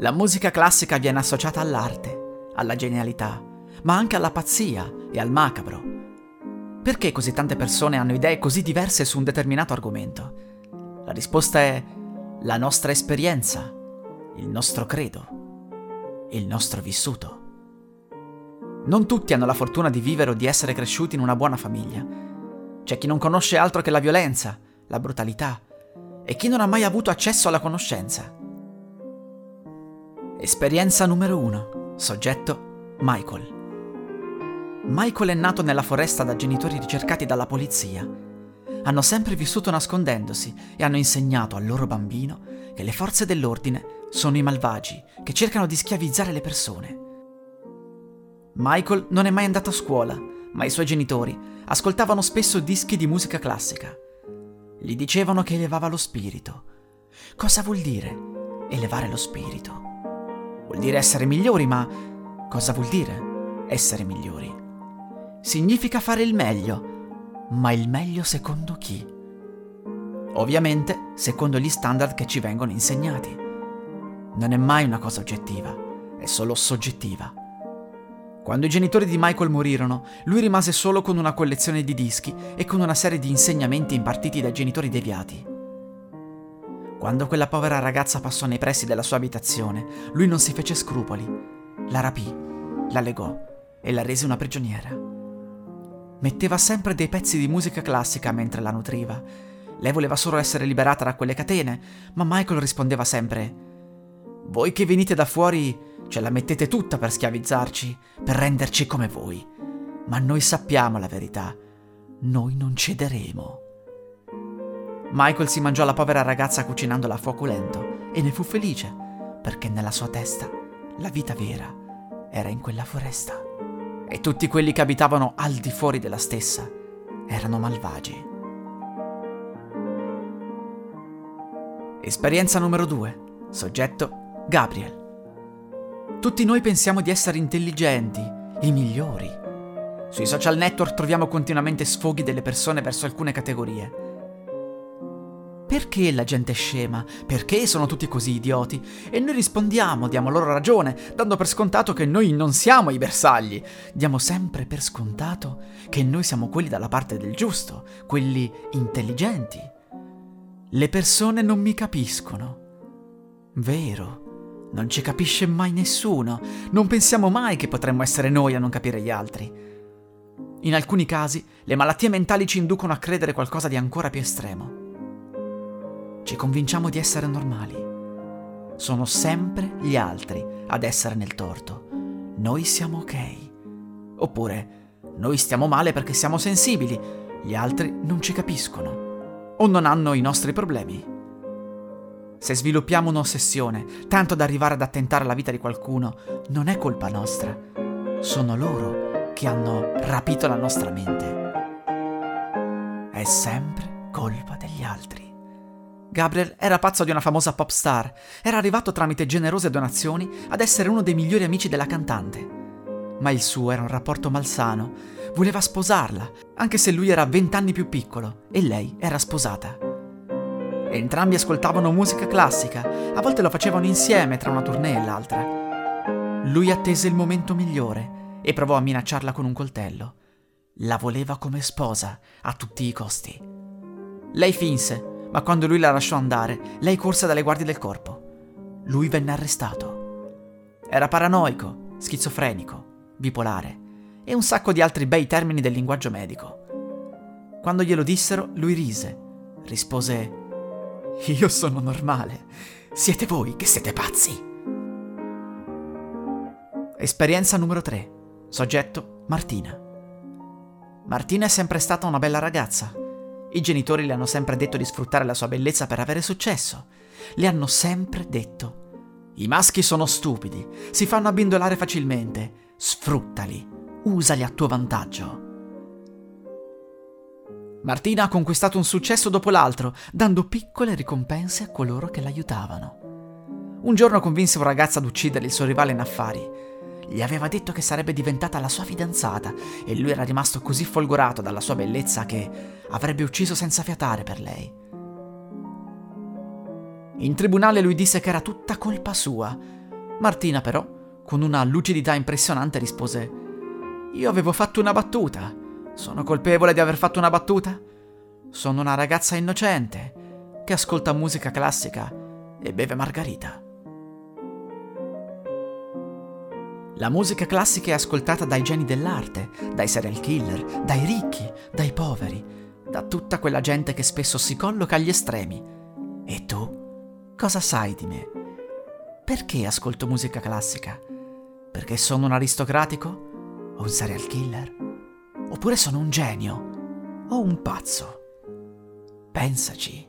la musica classica viene associata all'arte, alla genialità, ma anche alla pazzia e al macabro. Perché così tante persone hanno idee così diverse su un determinato argomento? La risposta è la nostra esperienza, il nostro credo, il nostro vissuto. Non tutti hanno la fortuna di vivere o di essere cresciuti in una buona famiglia. C'è chi non conosce altro che la violenza, la brutalità, e chi non ha mai avuto accesso alla conoscenza. Esperienza numero 1. Soggetto Michael. Michael è nato nella foresta da genitori ricercati dalla polizia. Hanno sempre vissuto nascondendosi e hanno insegnato al loro bambino che le forze dell'ordine sono i malvagi che cercano di schiavizzare le persone. Michael non è mai andato a scuola, ma i suoi genitori ascoltavano spesso dischi di musica classica. Gli dicevano che elevava lo spirito. Cosa vuol dire elevare lo spirito? Vuol dire essere migliori, ma cosa vuol dire essere migliori? Significa fare il meglio, ma il meglio secondo chi? Ovviamente secondo gli standard che ci vengono insegnati. Non è mai una cosa oggettiva, è solo soggettiva. Quando i genitori di Michael morirono, lui rimase solo con una collezione di dischi e con una serie di insegnamenti impartiti dai genitori deviati. Quando quella povera ragazza passò nei pressi della sua abitazione, lui non si fece scrupoli, la rapì, la legò e la rese una prigioniera. Metteva sempre dei pezzi di musica classica mentre la nutriva. Lei voleva solo essere liberata da quelle catene, ma Michael rispondeva sempre: «Voi che venite da fuori ce la mettete tutta per schiavizzarci, per renderci come voi. Ma noi sappiamo la verità. Noi non cederemo». Michael si mangiò la povera ragazza cucinandola a fuoco lento e ne fu felice, perché nella sua testa la vita vera era in quella foresta. E tutti quelli che abitavano al di fuori della stessa erano malvagi. Esperienza numero 2. Soggetto Gabriel. Tutti noi pensiamo di essere intelligenti, i migliori. Sui social network troviamo continuamente sfoghi delle persone verso alcune categorie. Perché la gente è scema? Perché sono tutti così idioti? E noi rispondiamo, diamo loro ragione, dando per scontato che noi non siamo i bersagli. Diamo sempre per scontato che noi siamo quelli dalla parte del giusto, quelli intelligenti. Le persone non mi capiscono. Vero, non ci capisce mai nessuno. Non pensiamo mai che potremmo essere noi a non capire gli altri. In alcuni casi, le malattie mentali ci inducono a credere qualcosa di ancora più estremo. Ci convinciamo di essere normali. Sono sempre gli altri ad essere nel torto. Noi siamo ok. Oppure, noi stiamo male perché siamo sensibili, gli altri non ci capiscono o non hanno i nostri problemi. Se sviluppiamo un'ossessione, tanto da arrivare ad attentare alla vita di qualcuno, non è colpa nostra. Sono loro che hanno rapito la nostra mente. È sempre colpa degli altri. Gabriel era pazzo di una famosa pop star, era arrivato tramite generose donazioni ad essere uno dei migliori amici della cantante. Ma il suo era un rapporto malsano, voleva sposarla, anche se lui era 20 anni più piccolo e lei era sposata. Entrambi ascoltavano musica classica, a volte lo facevano insieme tra una tournée e l'altra. Lui attese il momento migliore e provò a minacciarla con un coltello. La voleva come sposa, a tutti i costi. Lei finse, ma quando lui la lasciò andare, lei corse dalle guardie del corpo. Lui venne arrestato. Era paranoico, schizofrenico, bipolare e un sacco di altri bei termini del linguaggio medico. Quando glielo dissero, lui rise. Rispose: «Io sono normale. Siete voi che siete pazzi». Esperienza numero 3. Soggetto Martina. Martina è sempre stata una bella ragazza. I genitori le hanno sempre detto di sfruttare la sua bellezza per avere successo. Le hanno sempre detto: I maschi sono stupidi, si fanno abbindolare facilmente. Sfruttali, usali a tuo vantaggio. Martina ha conquistato un successo dopo l'altro, dando piccole ricompense a coloro che l'aiutavano. Un giorno convinse un ragazzo ad uccidere il suo rivale in affari. Gli aveva detto che sarebbe diventata la sua fidanzata e lui era rimasto così folgorato dalla sua bellezza che avrebbe ucciso senza fiatare per lei. In tribunale lui disse che era tutta colpa sua. Martina però, con una lucidità impressionante, rispose: «Io avevo fatto una battuta. Sono colpevole di aver fatto una battuta? Sono una ragazza innocente che ascolta musica classica e beve margarita». La musica classica è ascoltata dai geni dell'arte, dai serial killer, dai ricchi, dai poveri, da tutta quella gente che spesso si colloca agli estremi. E tu? Cosa sai di me? Perché ascolto musica classica? Perché sono un aristocratico? O un serial killer? Oppure sono un genio? O un pazzo? Pensaci.